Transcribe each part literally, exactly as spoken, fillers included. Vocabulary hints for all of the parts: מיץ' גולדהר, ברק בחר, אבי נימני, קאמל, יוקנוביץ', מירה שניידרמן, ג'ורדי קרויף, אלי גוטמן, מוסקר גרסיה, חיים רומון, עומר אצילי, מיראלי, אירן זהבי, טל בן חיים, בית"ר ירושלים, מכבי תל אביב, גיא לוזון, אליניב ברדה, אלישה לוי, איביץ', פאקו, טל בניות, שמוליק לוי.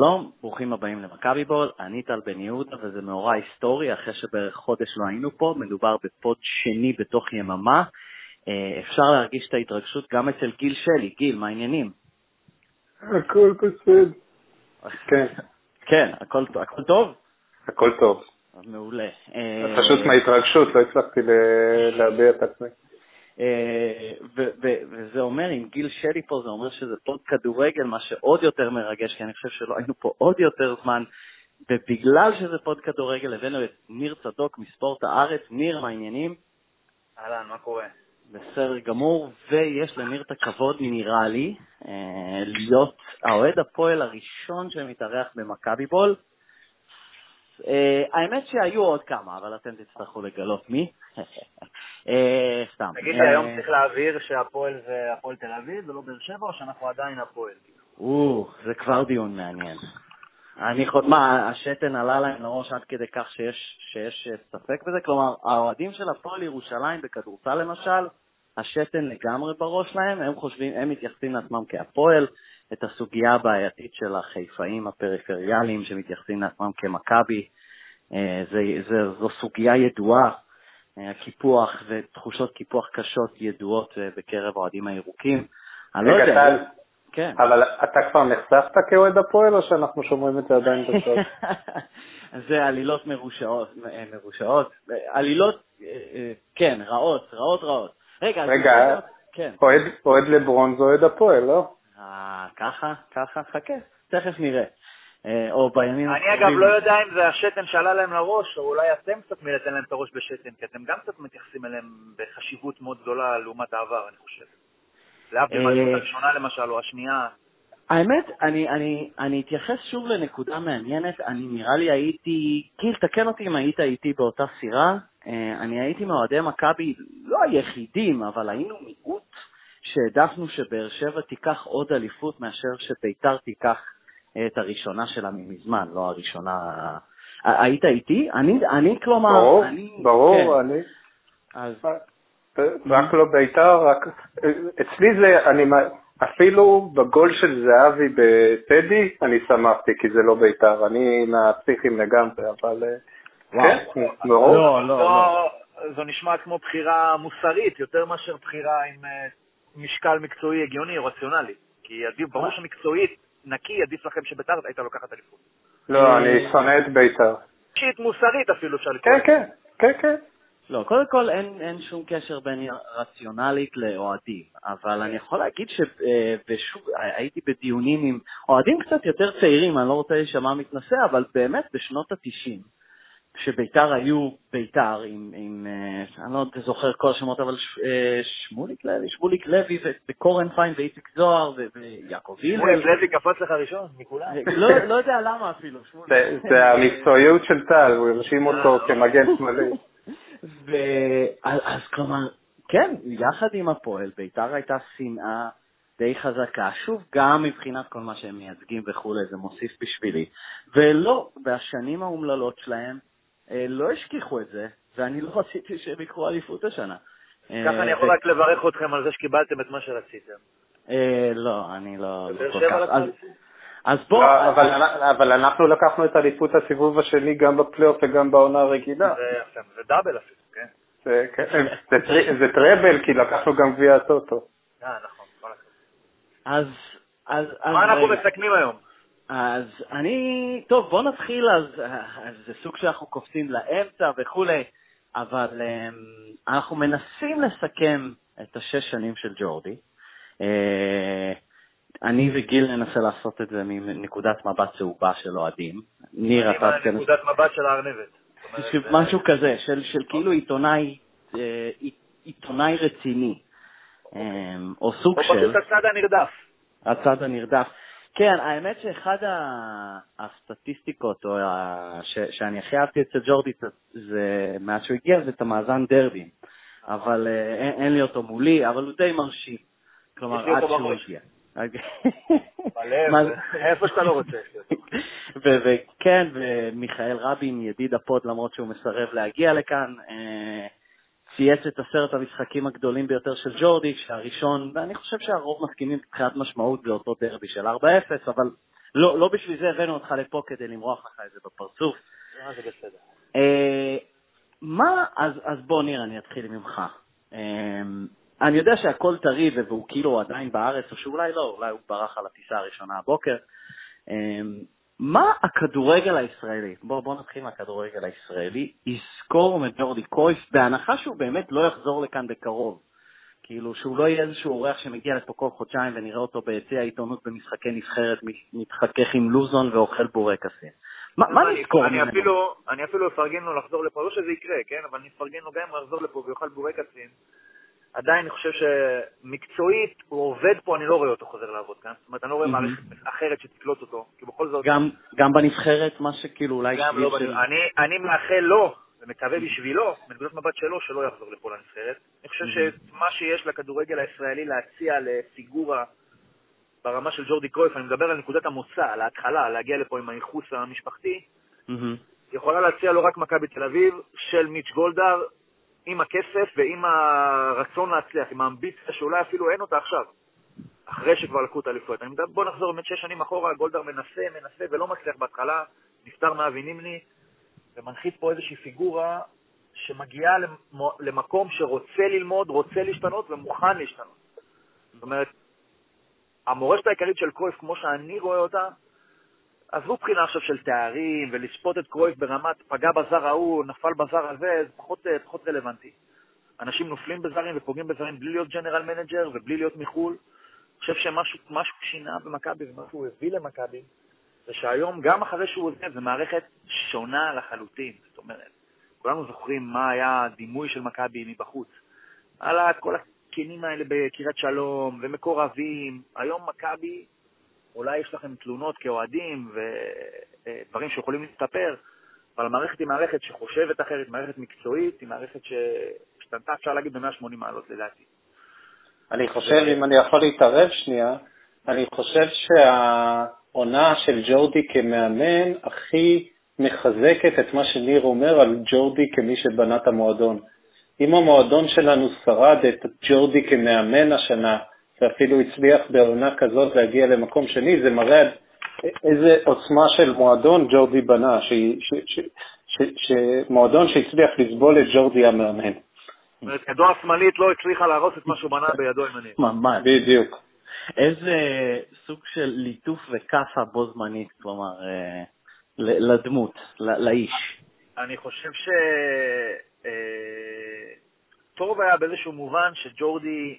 שלום, ברוכים הבאים למכבי בול, אני טל בניות, וזה מאורע היסטורי, אחרי שבערך חודש לא היינו פה, מדובר בפוד שני בתוך יממה, אפשר להרגיש את ההתרגשות גם אצל גיל שלי. גיל, מה העניינים? הכל בסדר. כן. כן, הכל, הכל טוב? הכל טוב. מעולה. פשוט מההתרגשות, לא הצלחתי להביע את עצמי. וזה אומר, עם גיל שלי פה, זה אומר שזה פוד כדורגל, מה שעוד יותר מרגש, כי אני חושב שלא היינו פה עוד יותר זמן, ובגלל שזה פוד כדורגל, הבאנו את ניר צדוק מספורט הארץ. ניר, מה העניינים? אהלן, מה קורה? בסדר גמור, ויש לניר את הכבוד מיראלי, להיות האוהד הפועל הראשון שמתארח במכבי בול. האמת שהיו עוד כמה, אבל אתם תצטרכו לגלות מי. סתם. תגיד שהיום צריך להעביר שהפועל זה הפועל תל אביב ולא באר שבע, או שאנחנו עדיין הפועל? זה כבר דיון מעניין. אני חושב, מה, השתן עלה להם לראש עד כדי כך שיש ספק בזה? כלומר, האוהדים של הפועל ירושלים בכדורסל למשל, השתן לגמרי בראש להם, הם חושבים, הם מתייחסים לעצמם כהפועל, את הסוגיה הבעייתית של החיפאים הפריפריאליים שמתייחסים לעצמם כמכבי, זו סוגיה ידועה, הקיפוח ותחושות קיפוח קשות ידועות בקרב האוהדים הירוקים. כן. אבל אתה כבר נחשפת כאוהד הפועל, או שאנחנו שומעים את זה עדיין בסוף? זה עלילות מרושעות, מרושעות, עלילות, כן, רעות, רעות, רעות. רגע, רגע, אוהד לברון זה אוהד הפועל, לא? ככה, ככה, חכה, תכף נראה. אני אגב לא יודע אם זה השתן שעלה להם לראש, או אולי אתם קצת מלתן להם את הראש בשתן, כי אתם גם קצת מתייחסים אליהם בחשיבות מאוד גדולה לעומת העבר, אני חושב. להבדיל מהשתן הראשונה למשל, או השנייה. האמת, אני אתייחס שוב לנקודה מעניינת, אני נראה לי הייתי, גיל, תקן אותי אם היית איתי באותה סירה, אני הייתי מאוהדי מכבי, לא היחידים, אבל היינו מיעוט, שהעדפנו שבאר שבע תיקח עוד אליפות מאשר שביתר תיקח את הראשונה שלה מזמן, לא הראשונה. היית איתי? אני, אני כלומר... ברור, אני, ברור, כן. אני... אז... רק לא ביתר, רק... אצלי זה, אני... אפילו בגול של זהבי בטדי, אני שמחתי, כי זה לא ביתר. אני מהפסיכים לגמרי, אבל... כן, ברור. לא, לא, לא. זו נשמעת כמו בחירה מוסרית, יותר מאשר בחירה עם... משקל מקצועי הגיוני, רציונלי, כי עדיף, ברור שמקצועית נקי, עדיף לכם שביתר הייתה לוקחת אליפות. לא, אני שונא את ביתר. אישית מוסרית אפילו אפשר לקרוא. כן, כן, כן. לא, קודם כל אין שום קשר בין רציונלית לאוהדים, אבל אני יכול להגיד שהייתי בדיונים עם אוהדים קצת יותר צעירים, אני לא רוצה לשמוע מתנשא, אבל באמת בשנות ה-תשעים, שביתר היו ביתר, עם, עם, אני לא זוכר כל השמות, אבל ש, שמוליק לוי, שמוליק לוי וקורן פיין ואיציק זוהר ויעקב הילי. שמוליק לוי קפץ לך ראשון, מכולם. לא, לא יודע למה אפילו. זה, זה המקצועיות של טל, הוא הרשים אותו כמגן שמאלי. אז כלומר, כן, יחד עם הפועל, ביתר הייתה שנאה די חזקה, שוב גם מבחינת כל מה שהם מייצגים וכולי, זה מוסיף בשבילי. ולא, בשנים האומללות שלהם, לא השכיחו את זה, ואני לא רציתי שהם יקחו אליפות השנה. ככה אני יכול רק לברך אתכם על זה שקיבלתם את מה שרציתם. לא, אני לא... אז בוא... אבל אנחנו לקחנו את אליפות הסיבוב השני גם בפלייאוף וגם בעונה הרגילה. זה דאבל אפילו, כן? זה טראבל, כי לקחנו גם גביע הטוטו. אה, נכון, כל הכבוד. אז... מה אנחנו מסכמים היום? אז אני, טוב, בוא נתחיל, אז, אז זה סוג שאנחנו קופצים לאמצע וכולי, אבל אנחנו מנסים לסכם את השש שנים של ג'ורדי. אני וגיל ננסה לעשות את זה מנקודת מבט צהובה של אוהדים. ניר, אתה... מנקודת מבט של הארנבת. משהו כזה, של כאילו עיתונאי, עיתונאי רציני, או סוג של... או פשוט הצד הנרדף. הצד הנרדף. כן, האמת שאחד הסטטיסטיקות שאני הכי אהבתי אצל ג'ורדי מאז שהוא הגיע זה את המאזן דרבים, אבל אין לי אותו מולי, אבל הוא די מרשים, כלומר עד שהוא הגיע. בלב, איפה שאתה לא רוצה. וכן, ומיכאל רבין, ידיד הפוד, למרות שהוא מסרב להגיע לכאן, צייץ את עשרת המשחקים הגדולים ביותר של ג'ורדי, שהראשון, ואני חושב שהרוב מסכימים מבחינת משמעות לאותו דרבי של ארבע אפס, אבל לא, לא בשביל זה הבאנו אותך לפה כדי למרוח לך איזה בפרצוף. זה בסדר. מה, אז, אז בוא נראה, אני אתחיל ממך. אני יודע שהכל טרי והוא כאילו עדיין בארץ, או שאולי לא, אולי הוא ברח על הטיסה הראשונה הבוקר. מה הכדורגל הישראלי, בוא, בוא נתחיל מהכדורגל הישראלי, יזכור מג'ורדי קרויף, בהנחה שהוא באמת לא יחזור לכאן בקרוב. כאילו שהוא לא יהיה איזשהו אורח שמגיע לפה כל חודשיים ונראה אותו ביציע העיתונות במשחקי נבחרת, מתחכך עם לוזון ואוכל בורקסים. מה נזכור? אני אפילו אפרגן לו לחזור לפה, לא שזה יקרה, כן? אבל אני אפרגן לו גם לחזור לפה ויוכל בורקסים. עדיין אני חושב שמקצועית הוא עובד פה, אני לא רואה אותו חוזר לעבוד כאן. זאת אומרת, אני לא רואה מערכת אחרת שתקלוט אותו. גם בנבחרת, מה שכאילו אולי... אני מאחל לו. ומקווה בשבילו, מנקודת מבט שלו, שלא יחזור לפה לנבחרת. אני חושב שמה שיש לכדורגל הישראלי להציע לפיגורה ברמה של ג'ורדי קרויף, אני מדבר על נקודת המוצא, על ההתחלה, להגיע לפה עם הייחוס המשפחתי, יכולה להציע לא רק מכבי תל אביב, של מיץ' גולדהר, עם הכסף ועם הרצון להצליח, עם האמביציה שאולי אפילו אין אותה עכשיו, אחרי שכבר לקחו את האליפות. אני מדבר, בוא נחזור באמת שש שנים אחורה, גולדהר מנסה, מנסה ולא מצליח בהתחלה, נפטר מאבי נימני, ומנחית פה איזושהי פיגורה שמגיעה למקום שרוצה ללמוד, רוצה להשתנות ומוכן להשתנות. זאת אומרת, המורשת העיקרית של קרויף, כמו שאני רואה אותה, עזבו בחינה עכשיו של תארים ולשפוט את קרויף ברמת פגע בזר ההוא, נפל בזר הזה, זה פחות, פחות רלוונטי. אנשים נופלים בזרים ופוגעים בזרים בלי להיות ג'נרל מנג'ר ובלי להיות מחול. אני חושב שמשהו שינה במכבי ומשהו הביא למכבי. זה שהיום, גם אחרי שהוא עוזב, זה מערכת שונה לחלוטין. זאת אומרת, כולנו זוכרים מה היה הדימוי של מכבי מבחוץ. על כל הכנים האלה בקירת שלום ומקורבים. היום מכבי, אולי יש לכם תלונות כאוהדים ודברים שיכולים להסתפר, אבל המערכת היא מערכת שחושבת אחרת, מערכת מקצועית, היא מערכת ששתנתה, אפשר להגיד, ב-מאה ושמונים מעלות לדעתי. אני חושב, אם אני יכול להתערב שנייה, אני חושב שה... עונה של ג'ורדי כמאמן הכי מחזקת את מה שניר אומר על ג'ורדי כמי שבנה את המועדון. אם המועדון שלנו שרד את ג'ורדי כמאמן השנה, ואפילו הצליח בעונה כזאת להגיע למקום שני, זה מראה איזה עוצמה של מועדון ג'ורדי בנה, ש, ש, ש, ש, ש, מועדון שהצליח לסבול את ג'ורדי המאמן. זאת אומרת, ידו השמאלית לא הצליחה להרוס את מה שהוא בנה בידו הימנית. ממש. בדיוק. איזה סוג של ליטוף וקפה בו זמנית, כלומר, לדמות, לאיש. אני חושב שטוב היה באיזשהו מובן שג'ורדי,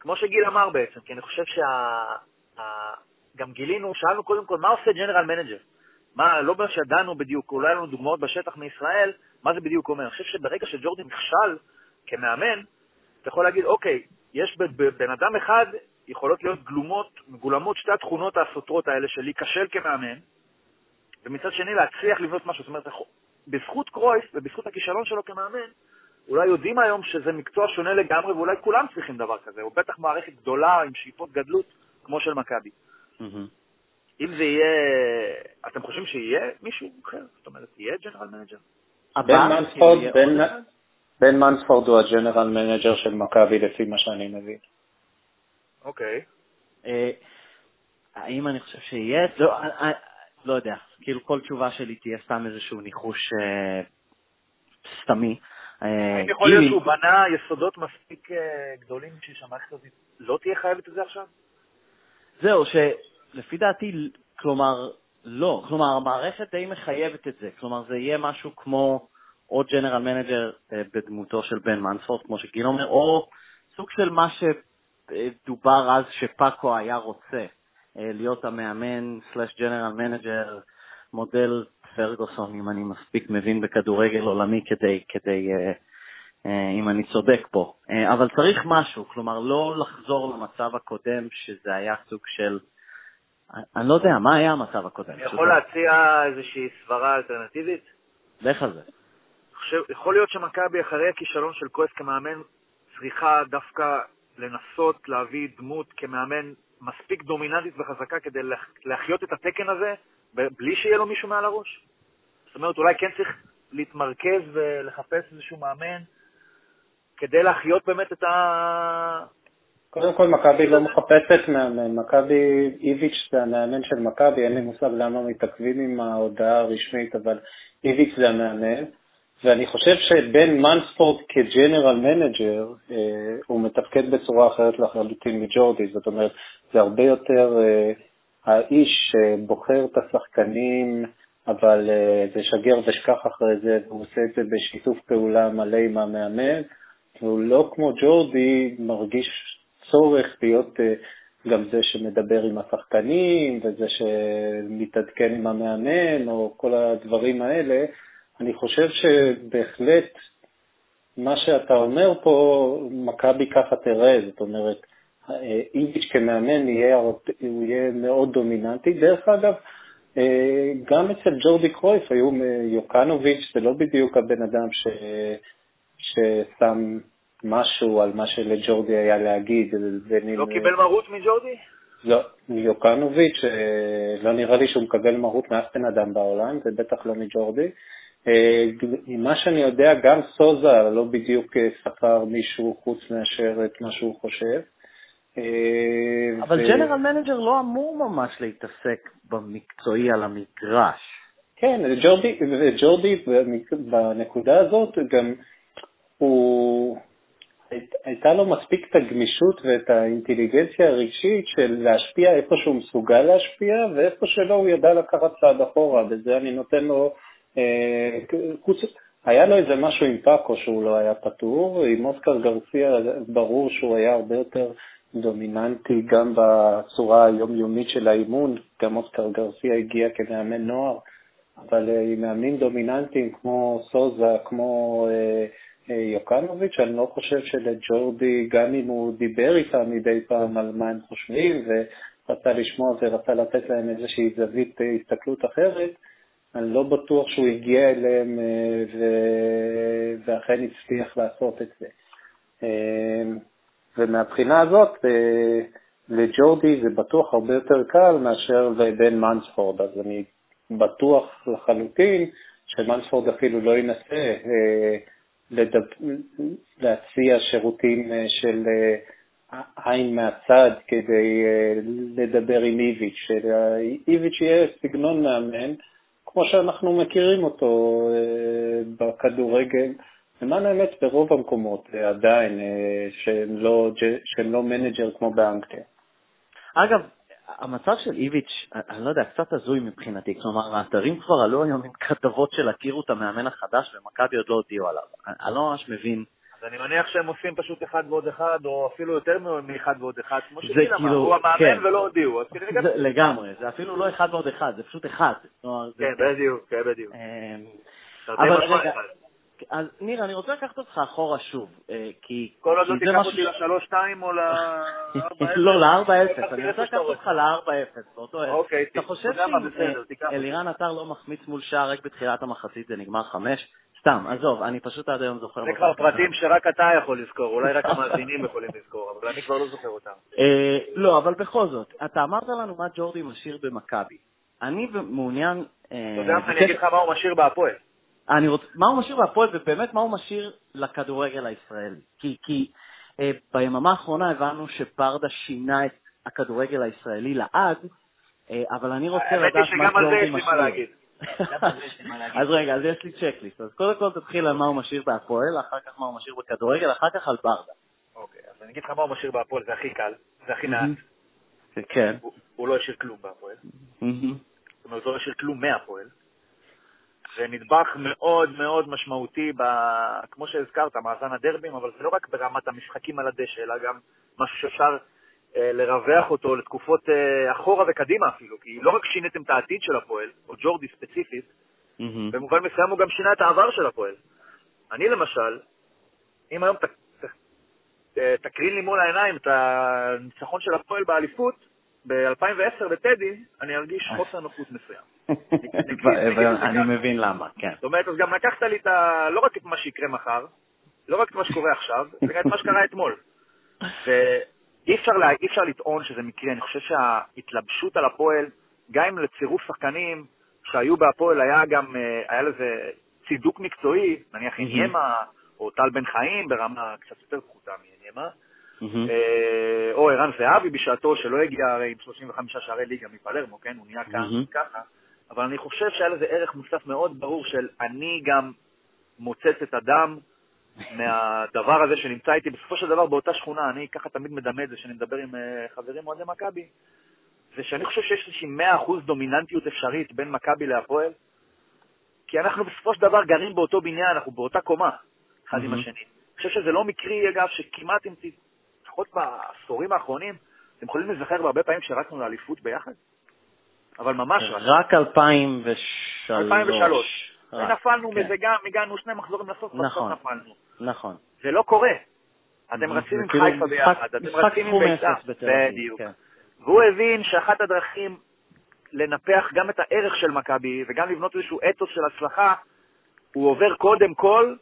כמו שגיל אמר בעצם, כי אני חושב שגם גילינו, שאלנו קודם כל, מה עושה ג'נרל מנג'ר? מה, לא באמת שידענו בדיוק, אולי לנו דוגמאות בשטח מישראל, מה זה בדיוק אומר? אני חושב שברגע שג'ורדי נכשל כמאמן, אתה יכול להגיד, אוקיי, יש בן אדם אחד, יכולות להיות גלומות, מגולמות שתי התכונות הסותרות האלה שלי, קשה כמאמן, ומצד שני להצליח לבנות משהו. זאת אומרת, בזכות קרויף ובזכות הכישלון שלו כמאמן, אולי יודעים היום שזה מקצוע שונה לגמרי, ואולי כולם צריכים דבר כזה, או בטח מערכת גדולה עם שאיפות גדלות, כמו של מכבי. אם זה יהיה, אתם חושבים שיהיה מישהו אחר? זאת אומרת, יהיה ג'נרל מנג'ר. בן מנספורד, בן מנספורד הוא הג'נרל מנג'ר של מכבי, לפי מה שאני מבין. אוקיי. האם אני חושב שיהיה? לא יודע. כאילו כל תשובה שלי תהיה סתם איזשהו ניחוש סתמי. האם יכול להיות שהוא בנה יסודות מספיק גדולים שהמערכת הזאת לא תהיה חייבת את זה עכשיו? זהו, שלפי דעתי, כלומר, לא. כלומר, המערכת די מחייבת את זה. כלומר, זה יהיה משהו כמו או ג'נרל מנג'ר בדמותו של בן מנספורד, כמו שגיל אומר, או סוג של מה ש... דובר אז שפאקו היה רוצה להיות המאמן סלש ג'נרל מנג'ר מודל פרגוסון, אם אני מספיק מבין בכדורגל עולמי כדי, כדי אם אני צודק פה, אבל צריך משהו, כלומר לא לחזור למצב הקודם שזה היה סוג של, אני לא יודע מה היה המצב הקודם. אני יכול להציע איזושהי סברה אלטרנטיבית? לך על זה. יכול להיות שמכבי אחרי הכישלון של קרויף כמאמן צריכה דווקא לנסות להביא דמות כמאמן מספיק דומיננטית וחזקה כדי להחיות את התקן הזה בלי שיהיה לו מישהו מעל הראש. זאת אומרת, אולי כן צריך להתמרכז ולחפש איזשהו מאמן כדי להחיות באמת את ה... קודם כל מכבי לא מחפשת מאמן, מכבי איביץ' זה המאמן של מכבי, אין לי מושג למה מתעכבים עם ההודעה הרשמית, אבל איביץ' זה המאמן, ואני חושב שבן מנספורד כג'נרל מנג'ר, אה, הוא מתפקד בצורה אחרת לחלוטין מג'ורדי, זאת אומרת, זה הרבה יותר אה, האיש שבוחר את השחקנים, אבל אה, זה שגר ושכח אחרי זה, הוא עושה את זה בשיתוף פעולה מלא עם המאמן, והוא לא כמו ג'ורדי מרגיש צורך להיות גם זה שמדבר עם השחקנים וזה שמתעדכן עם המאמן או כל הדברים האלה. אני חושב שבהחלט מה שאתה אומר פה מכבי ככה תראה, זאת אומרת איביץ' כמאמן יהיה, הוא יהיה מאוד דומיננטי. דרך אגב גם אצל ג'ורדי קרויף היו יוקנוביץ', זה לא בדיוק הבן אדם ש... ששם משהו על מה שלג'ורדי היה להגיד. לא קיבל מרות מג'ורדי? לא, מיוקנוביץ' לא נראה לי שהוא מקבל מרות מאף בן אדם בעולם, זה בטח לא מג'ורדי. מה שאני יודע, גם סוזה לא בדיוק ספר מישהו חוץ מאשר את מה שהוא חושב. אבל ג'נרל מנג'ר לא אמור ממש להתעסק במקצועי על המגרש. כן, ג'ורדי בנקודה הזאת גם הוא... הייתה לו מספיק את הגמישות ואת האינטליגנציה הרגשית של להשפיע איפה שהוא מסוגל להשפיע, ואיפה שלא הוא ידע לקחת צעד אחורה, וזה אני נותן לו, אה, קוץ... היה לו איזה משהו עם פאקו שהוא לא היה פטור, עם מוסקר גרסיה ברור שהוא היה הרבה יותר דומיננטי גם בצורה היומיומית של האימון, גם מוסקר גרסיה הגיע כמאמן נוער, אבל אה, עם מאמנים דומיננטיים כמו סוזה, כמו... אה, יוקנוביץ', אני לא חושב שלג'ורדי, גם אם הוא דיבר איתם מדי פעם על מה הם חושבים ורצה לשמוע ורצה לתת להם איזושהי זווית הסתכלות אחרת, אני לא בטוח שהוא הגיע אליהם ו... ואכן הצליח לעשות את זה. ומהבחינה הזאת לג'ורדי זה בטוח הרבה יותר קל מאשר לבן מנספורד, אז אני בטוח לחלוטין שמנספורד אפילו לא ינסה לדב... להציע שירותים של עין מהצד כדי לדבר עם איביץ'. איביץ' יהיה סגנון מאמן, כמו שאנחנו מכירים אותו בכדורגל, למען האמת ברוב המקומות עדיין, שהם לא, שהם לא מנג'ר כמו באנגליה. אגב, המצב של איביץ', אני לא יודע, קצת הזוי מבחינתי, כלומר, האתרים כבר עלו היום עם כתבות של הכירו את המאמן החדש, ומכבי עוד לא הודיעו עליו. אני לא ממש מבין. אז אני מניח שהם עושים פשוט אחד ועוד אחד, או אפילו יותר מאחד ועוד אחד, כמו שגיל אמר, הוא המאמן ולא הודיעו. לגמרי, זה אפילו לא אחד ועוד אחד, זה פשוט אחד. כן, בדיוק, כן, בדיוק. אז ניר, אני רוצה לקחת אותך אחורה שוב, כי... כל עוד לא תיקח אותי ל-שלוש שתיים או ל-ארבע אפס. לא, ל-ארבע אפס, אני רוצה לקחת אותך ל-ארבע אפס, באותו ערב. אוקיי, אתה חושב שאלירן אתר לא מחמיץ מול שער רק בתחילת המחצית, זה נגמר חמש? סתם, עזוב, אני פשוט עד היום זוכר... זה כבר פרטים שרק אתה יכול לזכור, אולי רק המאזינים יכולים לזכור, אבל אני כבר לא זוכר אותם. לא, אבל בכל זאת, אתה אמרת לנו מה ג'ורדי משאיר במכבי. אני מעוניין... אתה יודע, אני אגיד לך מה הוא משאיר בהפועל. אני רוצה, מה הוא משאיר בהפועל, ובאמת מה הוא משאיר לכדורגל הישראלי. כי, כי אה, ביממה האחרונה הבנו שפרדה שינה את הכדורגל הישראלי לעד, אה, אבל אני רוצה לדעת מה ג'ורדי משאיר. אז רגע, אז יש לי צ'קליסט. אז קודם כל תתחיל על מה הוא משאיר בהפועל, אחר כך מה הוא משאיר בכדורגל, אחר כך על פרדה. אוקיי, אז אני אגיד לך מה הוא משאיר בהפועל, זה הכי קל, זה הכי נעץ. כן. הוא, הוא לא השאיר כלום בהפועל. זאת אומרת, הוא לא השאיר כלום מהפועל. זה נדבך מאוד מאוד משמעותי, ב... כמו שהזכרת, מאזן הדרבים, אבל זה לא רק ברמת המשחקים על הדשא, אלא גם משהו שאפשר אה, לרווח אותו לתקופות אה, אחורה וקדימה אפילו, כי לא רק שיניתם את העתיד של הפועל, או ג'ורדי ספציפית, mm-hmm. במובן מסוים הוא גם שינה את העבר של הפועל. אני למשל, אם היום ת... ת... ת... תקרין לי מול העיניים את הניצחון של הפועל באליפות, ב-אלפיים ועשר בטדי, אני ארגיש חוסר נוחות מסוים. אני מבין למה, כן. זאת אומרת, אז גם לקחת לי לא רק את מה שיקרה מחר, לא רק את מה שקורה עכשיו, זה גם את מה שקרה אתמול. ואי אפשר לטעון שזה מקרה. אני חושב שההתלבשות על הפועל, גם אם לצירוף שחקנים שהיו בהפועל, היה לזה צידוק מקצועי, נניח עם ימה, או טל בן חיים ברמה קצת יותר פחותה מעניימה, או אירן זהבי בשעתו, שלא הגיע הרי עם שלושים וחמישה שערי ליגה מפלרמו, כן? הוא נהיה כאן ככה. אבל אני חושב שהיה לזה ערך מוסף מאוד ברור של אני גם מוצץ את הדם מהדבר הזה שנמצא איתי. בסופו של דבר באותה שכונה, אני ככה תמיד מדמה את זה, שאני מדבר עם חברים מועדי מכבי, זה שאני חושב שיש איזושהי מאה אחוז דומיננטיות אפשרית בין מכבי להפועל, כי אנחנו בסופו של דבר גרים באותו בניין, אנחנו באותה קומה, אחד עם השני. אני חושב שזה לא מקרי, אגב, שכמעט עם לפחות בעשורים האחרונים, אתם יכולים לזכר בהרבה פעמים שרצנו לאליפות ביחד, אבל ממש רק אלפיים ושלוש. אלפיים ושלוש. ונפלנו מזה גם, הגענו שני מחזורים לסוף, נכון, נכון. זה לא קורה. אתם רצים עם חיפה ביחד, אתם רצים עם ביצה. בדיוק. והוא הבין שאחת הדרכים לנפח גם את הערך של מכבי, וגם לבנות איזשהו אתוס של הצלחה, הוא עובר קודם כל,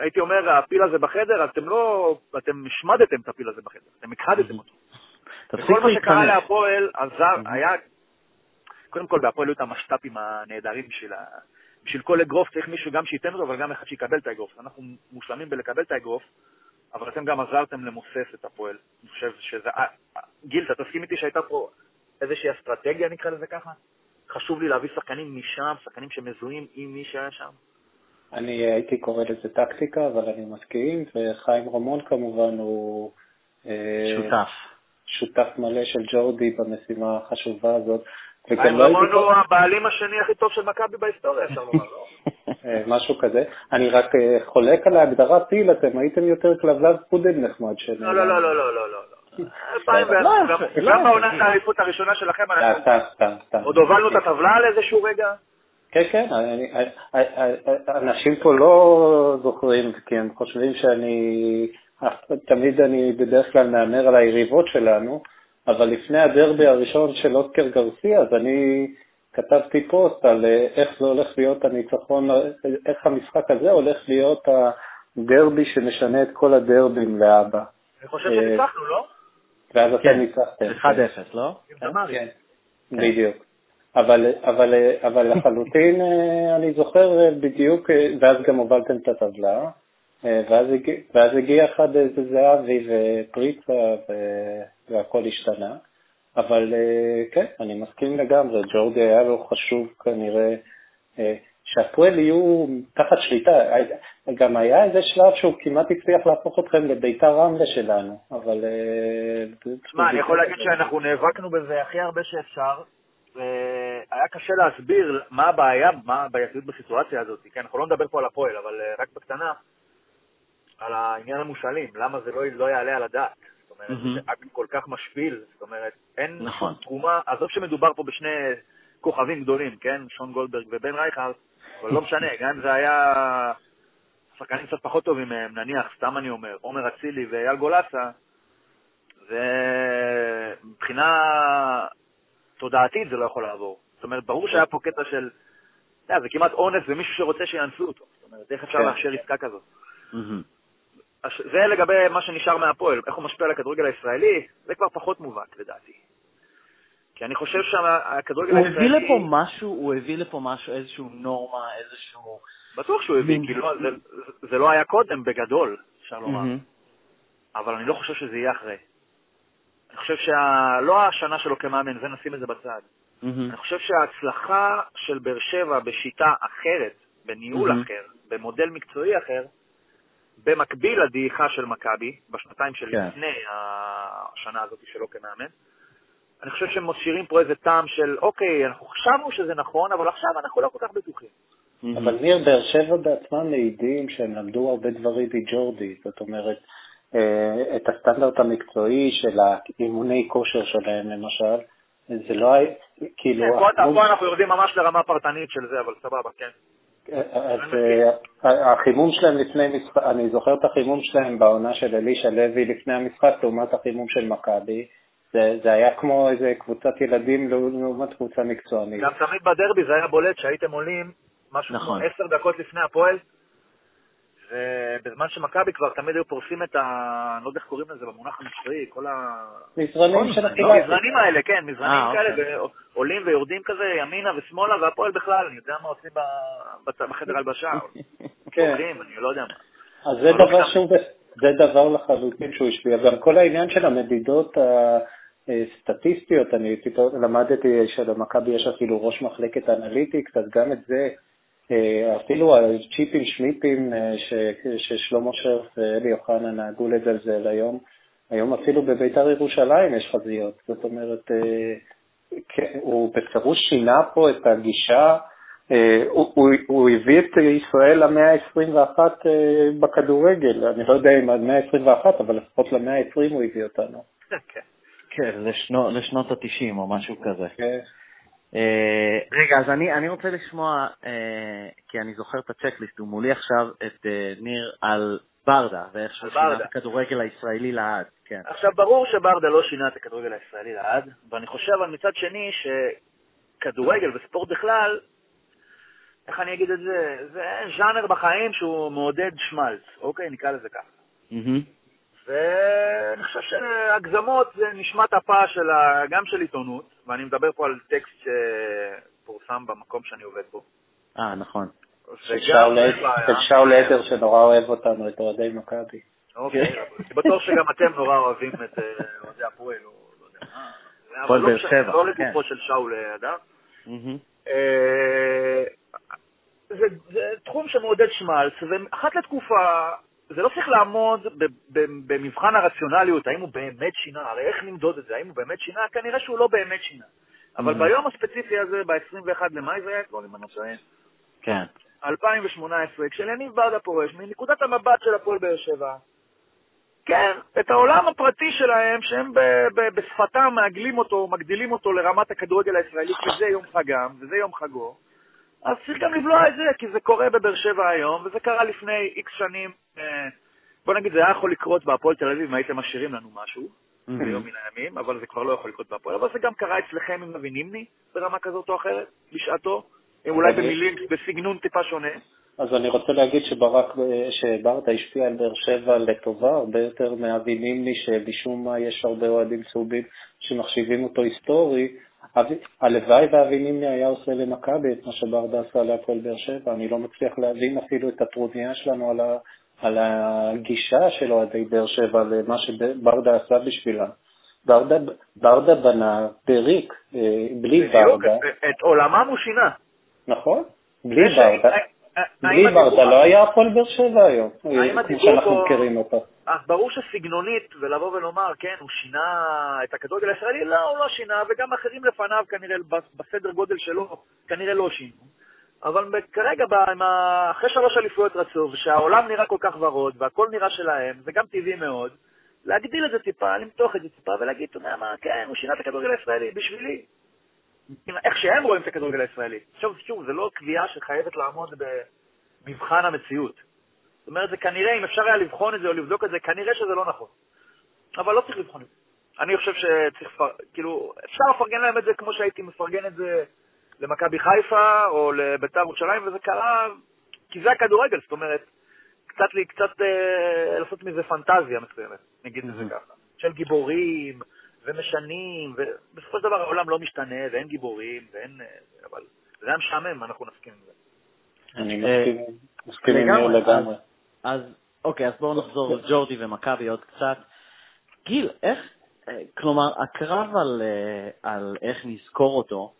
הייתי אומר, הפיל הזה בחדר, אתם לא, אתם שמדתם את הפיל הזה בחדר, אתם הכחדתם אותו. וכל מה שקרה להפועל, עזר, היה, קודם כל, בהפועל היו את המשטפים הנהדרים שלה, בשביל כל אגרוף צריך מישהו גם שייתן אותו, אבל גם אחד שיקבל את האגרוף. אנחנו מושלמים בלקבל את האגרוף, אבל אתם גם עזרתם למוסס את הפועל. אני חושב שזה... גיל, אתה תסכים איתי שהייתה פה איזושהי אסטרטגיה, נקרא לזה ככה? חשוב לי להביא שחקנים משם, שחקנים שמזוהים עם מי שהיה שם. אני הייתי קורא לזה טקטיקה, אבל אני מסכים, וחיים רומון כמובן הוא... שותף. שותף מלא של ג'ורדי במשימה החשובה הזאת. חיים רומון הוא הבעלים השני הכי טוב של מכבי בהיסטוריה, אפשר לומר, לא? משהו כזה. אני רק חולק על ההגדרה פיל, אתם הייתם יותר כלבלב פודל נחמד שלי. לא, לא, לא, לא, לא, לא, לא. גם בעונת העריפות הראשונה שלכם, עוד הובלנו את הטבלה לאיזשהו רגע. כן, כן. אנשים פה לא זוכרים, כי הם חושבים שאני, תמיד אני בדרך כלל נאמר על היריבות שלנו, אבל לפני הדרבי הראשון של אוסקר גרסיה, אז אני... כתבתי פוסט על איך זה הולך להיות הניצחון, איך המשחק הזה הולך להיות הדרבי שמשנה את כל הדרבים לאבא. אני חושב שניצחנו, לא? ואז אתם ניצחתם. אחד אפס, לא? כן, בדיוק. אבל לחלוטין אני זוכר בדיוק, ואז גם הובלתם את הטבלה, ואז הגיע אחד איזה זהבי ופריצה והכל השתנה. אבל כן, אני מסכים לגמרי, ג'ורדי היה לו חשוב כנראה שהפועל יהיו תחת שליטה, גם היה איזה שלב שהוא כמעט הצליח להפוך אתכם לביתה רמלה שלנו, אבל... מה, אני יכול להגיד שאנחנו נאבקנו בזה הכי הרבה שאפשר, והיה קשה להסביר מה הבעיה, מה הבעייתיות בסיטואציה הזאת, כן, אנחנו לא נדבר פה על הפועל, אבל רק בקטנה, על העניין המושלים, למה זה לא יעלה על הדעת. זאת אומרת, זה אקט כל כך משפיל, זאת אומרת, אין תרומה, עזוב שמדובר פה בשני כוכבים גדולים, כן, שון גולדברג ובן רייכרט, אבל לא משנה, גם זה היה שחקנים קצת פחות טובים מהם, נניח, סתם אני אומר, עומר אצילי ואייל גולסה, ומבחינה תודעתית זה לא יכול לעבור, זאת אומרת, ברור שהיה פה קטע של, זה כמעט אונס ומישהו שרוצה שיאנסו אותו, זאת אומרת, איך אפשר לאפשר עסקה כזאת? זה לגבי מה שנשאר מהפועל, איך הוא משפיע על הכדורגל הישראלי, זה כבר פחות מובהק לדעתי. כי אני חושב שהכדורגל הישראלי... הוא הביא לפה משהו, הוא הביא לפה משהו, איזשהו נורמה, איזשהו... בטוח שהוא הביא, כי זה לא היה קודם בגדול, אפשר לומר. אבל אני לא חושב שזה יהיה אחרי. אני חושב שלא השנה שלו כמאמן, זה נשים את זה בצד. אני חושב שההצלחה של באר שבע בשיטה אחרת, בניהול אחר, במודל מקצועי אחר, במקביל לדעיכה של מכבי, בשנתיים של לפני השנה הזאת שלו כמאמן, אני חושב שהם משאירים פה איזה טעם של, אוקיי, אנחנו חשבנו שזה נכון, אבל עכשיו אנחנו לא כל כך בטוחים. אבל ניר, באר שבע בעצמם מעידים שהם למדו הרבה דברים מג'ורדי, זאת אומרת, את הסטנדרט המקצועי של האימוני כושר שלהם, למשל, זה לא היה, כאילו... פה אנחנו יורדים ממש לרמה פרטנית של זה, אבל סבבה, כן. החימום שלהם לפני משחק, אני זוכר את החימום שלהם בעונה של אלישה לוי לפני המשחק לעומת החימום של מכבי, זה היה כמו איזה קבוצת ילדים לעומת קבוצה מקצוענית. גם תמיד בדרבי זה היה בולט שהייתם עולים משהו כמו עשר דקות לפני הפועל, ובזמן שמכבי כבר תמיד היו פורסים את ה... לא יודע איך קוראים לזה במונח המקצועי, כל ה... מזרנים של החילה. מזרנים האלה, כן, מזרנים כאלה, עולים ויורדים כזה, ימינה ושמאלה, והפועל בכלל, אני יודע מה עושים בחדר הלבשה, כן. אני לא יודע מה. אז זה דבר שהוא... זה דבר לחלוטין שהוא השפיע. גם כל העניין של המדידות הסטטיסטיות, אני למדתי שלמכבי יש אפילו ראש מחלקת אנליטיקס, אז גם את זה, אפילו הצ'יפים שמיפים ששלמה שרף ואלי יוחנה נהגו לזלזל היום, היום אפילו בביתר ירושלים יש חזיות. זאת אומרת, הוא בפירוש שינה פה את הגישה, הוא, הוא, הוא הביא את ישראל למאה ה-עשרים ואחת בכדורגל, אני לא יודע אם עד מאה ה-עשרים ואחת, אבל לפחות למאה ה-עשרים הוא הביא אותנו. Okay. כן, לשנות, לשנות ה-תשעים או משהו כזה. כן. Okay. Uh, רגע, אז אני, אני רוצה לשמוע, uh, כי אני זוכר את הצ'קליסט, הוא מולי עכשיו את uh, ניר על ברדה, ואיך שהוא שינה את הכדורגל הישראלי לעד. כן. עכשיו, ברור שברדה לא שינה את הכדורגל הישראלי לעד, ואני חושב על מצד שני שכדורגל וספורט בכלל, איך אני אגיד את זה? זה ז'אנר בחיים שהוא מעודד שמלץ, אוקיי? נקרא לזה ככה. Mm-hmm. ואני חושב שהגזמות זה נשמת הפה של ה... גם של עיתונות, ואני מדבר פה על טקסט שפורסם במקום שאני עובד בו. אה, נכון. שאול עדר שנורא אוהב אותנו, את אוהדי מכבי. אוקיי, בטוח שגם אתם נורא אוהבים את אוהדי הפועל, או לא יודע. אבל לא משנה, לא לגופו של שאול עדר. זה תחום שמעודד שמלץ, ואחת לתקופה, זה לא צריך לעמוד במבחן הרציונליות, האם הוא באמת שינה, הרי איך נמדוד את זה, האם הוא באמת שינה, כנראה שהוא לא באמת שינה. אבל ביום הספציפי הזה, ב-עשרים ואחד למאי זה היה, לא למנוסעים. כן. אלפיים שמונה עשרה, כשאליניב ברדה פורש, מנקודת המבט של הפועל באר שבע, כן, את העולם הפרטי שלהם, שהם בשפתם מעגלים אותו, מגדילים אותו לרמת הכדורגל הישראלי, שזה יום חגם, וזה יום חגו, אז צריך גם לבלוע את זה, כי זה קורה בבאר שבע היום, וזה קרה לפני איקס שנים, בוא נגיד, זה היה יכול לקרות בהפועל תל אביב, אם הייתם משאירים לנו משהו, ביום מן הימים, אבל זה כבר לא יכול לקרות בהפועל, אבל זה גם קרה אצלכם, אם מבינים לי, ברמה כזאת או אחרת, בשעתו, אולי במילים, בסגנון טיפה שונה. אז אני רוצה להגיד שברק, שברדה השפיע על באר שבע לטובה, הרבה יותר מהבינים לי, שבשום מה יש הרבה אוהדים צהובים, שמחשיבים אותו היסטורי, הלוואי והבינימני היה עושה למכבי את מה שברדה עשה להפועל באר שבע. אני לא מצליח להבין אפילו את הטרוניה שלנו על, ה, על הגישה של אוהדי באר שבע למה שברדה עשה בשבילה. ברדה, ברדה בנה בריק, בלי ברדה. את עולמם הוא שינה. נכון, בלי ברדה. בלי ברדה לא היה הפועל באר שבע היום, כמו שאנחנו מכירים אותה. אך ברור שסגנונית, ולבוא ולומר, כן, הוא שינה את הכדורגל הישראלי, לא, הוא לא שינה, וגם אחרים לפניו, כנראה, בסדר גודל שלו, כנראה לא שינו. אבל כרגע, אחרי שלוש אליפויות רצוף, שהעולם נראה כל כך ורוד, והכל נראה שלהם, זה גם טבעי מאוד, להגדיל את זה טיפה, למתוח את זה טיפה, ולהגיד, אתה יודע מה, כן, הוא שינה את הכדורגל הישראלי, בשבילי. איך שהם רואים את הכדורגל הישראלי. שוב, שוב, זה לא קביעה שחייבת לעמוד במבחן המציאות. זאת אומרת, זה כנראה, אם אפשר היה לבחון את זה או לבדוק את זה, כנראה שזה לא נכון. אבל לא צריך לבחון את זה. אני חושב שצריך, כאילו, אפשר לפרגן להם את זה כמו שהייתי מפרגן את זה למכבי חיפה או לבית"ר ירושלים, וזה קרה, כי זה הכדורגל, זאת אומרת, קצת, קצת אה, לעשות מזה פנטזיה מסוימת, נגיד את זה ככה, של גיבורים ומשנים, ובסופו של דבר העולם לא משתנה, ואין גיבורים, ואין, אבל זה היה משעמם, אנחנו נסכים עם זה. אני מסכים, מסכים עם זה לגמרי. אז אוקיי, אז בואו נחזור ג'ורדי ומכבי עוד קצת. גיל, איך, כלומר, הקרב על, על איך נזכור אותו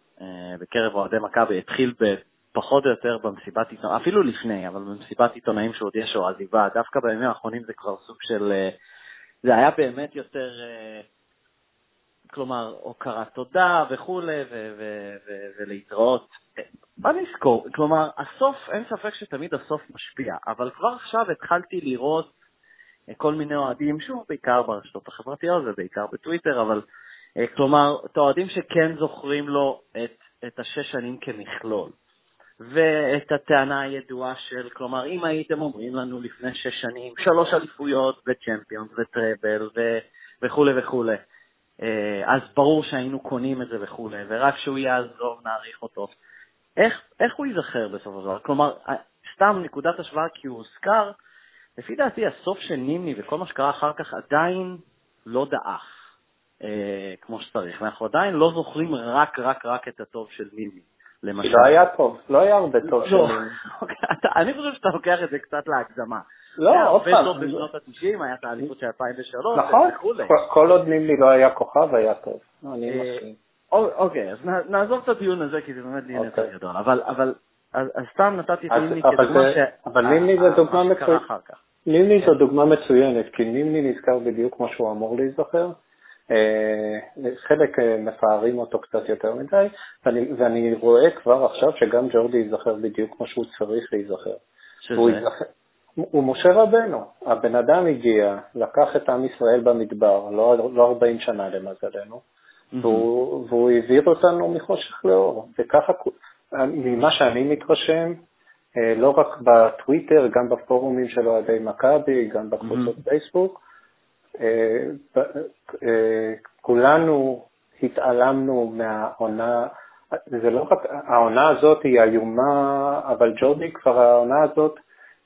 בקרב אוהדי מכבי התחיל בפחות או יותר במסיבת עיתונאים, אפילו לפני, אבל במסיבת עיתונאים שעוד יש או עזיבה, דווקא בימים האחרונים זה כבר סוג של, זה היה באמת יותר, כלומר, הוקרת תודה וכו' ולהתראות. בוא נזכור, כלומר, הסוף, אין ספק שתמיד הסוף משפיע, אבל כבר עכשיו התחלתי לראות כל מיני אוהדים, שוב, בעיקר ברשתות החברתיות ובעיקר בטוויטר, אבל כלומר, אוהדים שכן זוכרים לו את, את השש שנים כמכלול, ואת הטענה הידועה של, כלומר, אם הייתם אומרים לנו לפני שש שנים, שלוש אליפויות וצ'מפיונס וטרבל ו, וכו' וכו'. אז ברור שהיינו קונים את זה וכו', ורק שהוא יעזוב, נעריך אותו. איך, איך הוא ייזכר בסוף הזו? כלומר, סתם נקודת השוואה כי הוא הוזכר, לפי דעתי הסוף של נימני וכל מה שקרה אחר כך עדיין לא דאח, אה, כמו שצריך. אנחנו עדיין לא זוכרים רק, רק, רק את הטוב של נימני. למשל. לא היה טוב, לא היה הרבה טוב שנים. אני חושב שאתה לוקח את זה קצת להגזמה. לא, עוד פעם. היה הרבה טוב בשנות ה-תשעים, היה תהליכות של אלפיים ושלוש. נכון, כל עוד נימלי לא היה כוכב, היה טוב. אני מסכים. אוקיי, אז נעזוב את הדיון הזה, כי זה באמת נהיה יותר גדול. אבל סתם נתתי את נימלי כדוגמה ש... אבל נימלי זה דוגמה מצוינת. נימלי זו דוגמה מצוינת, כי נימלי נזכר בדיוק מה שהוא אמור להיזכר. חלק מפארים אותו קצת יותר מדי, ואני, ואני רואה כבר עכשיו שגם ג'ורדי ייזכר בדיוק כמו שהוא צריך להיזכר. הוא, ייזכר, הוא משה רבנו. הבן אדם הגיע, לקח את עם ישראל במדבר, לא, לא ארבעים שנה למזלנו, mm-hmm. והוא, והוא העביר אותנו מחושך לאור. וככה, ממה שאני מתרשם, לא רק בטוויטר, גם בפורומים של אוהדי מכבי, גם בקבוצות mm-hmm. פייסבוק, כולנו התעלמנו מהעונה, זה לא רק, העונה הזאת היא איומה, אבל ג'ורדי כבר העונה הזאת,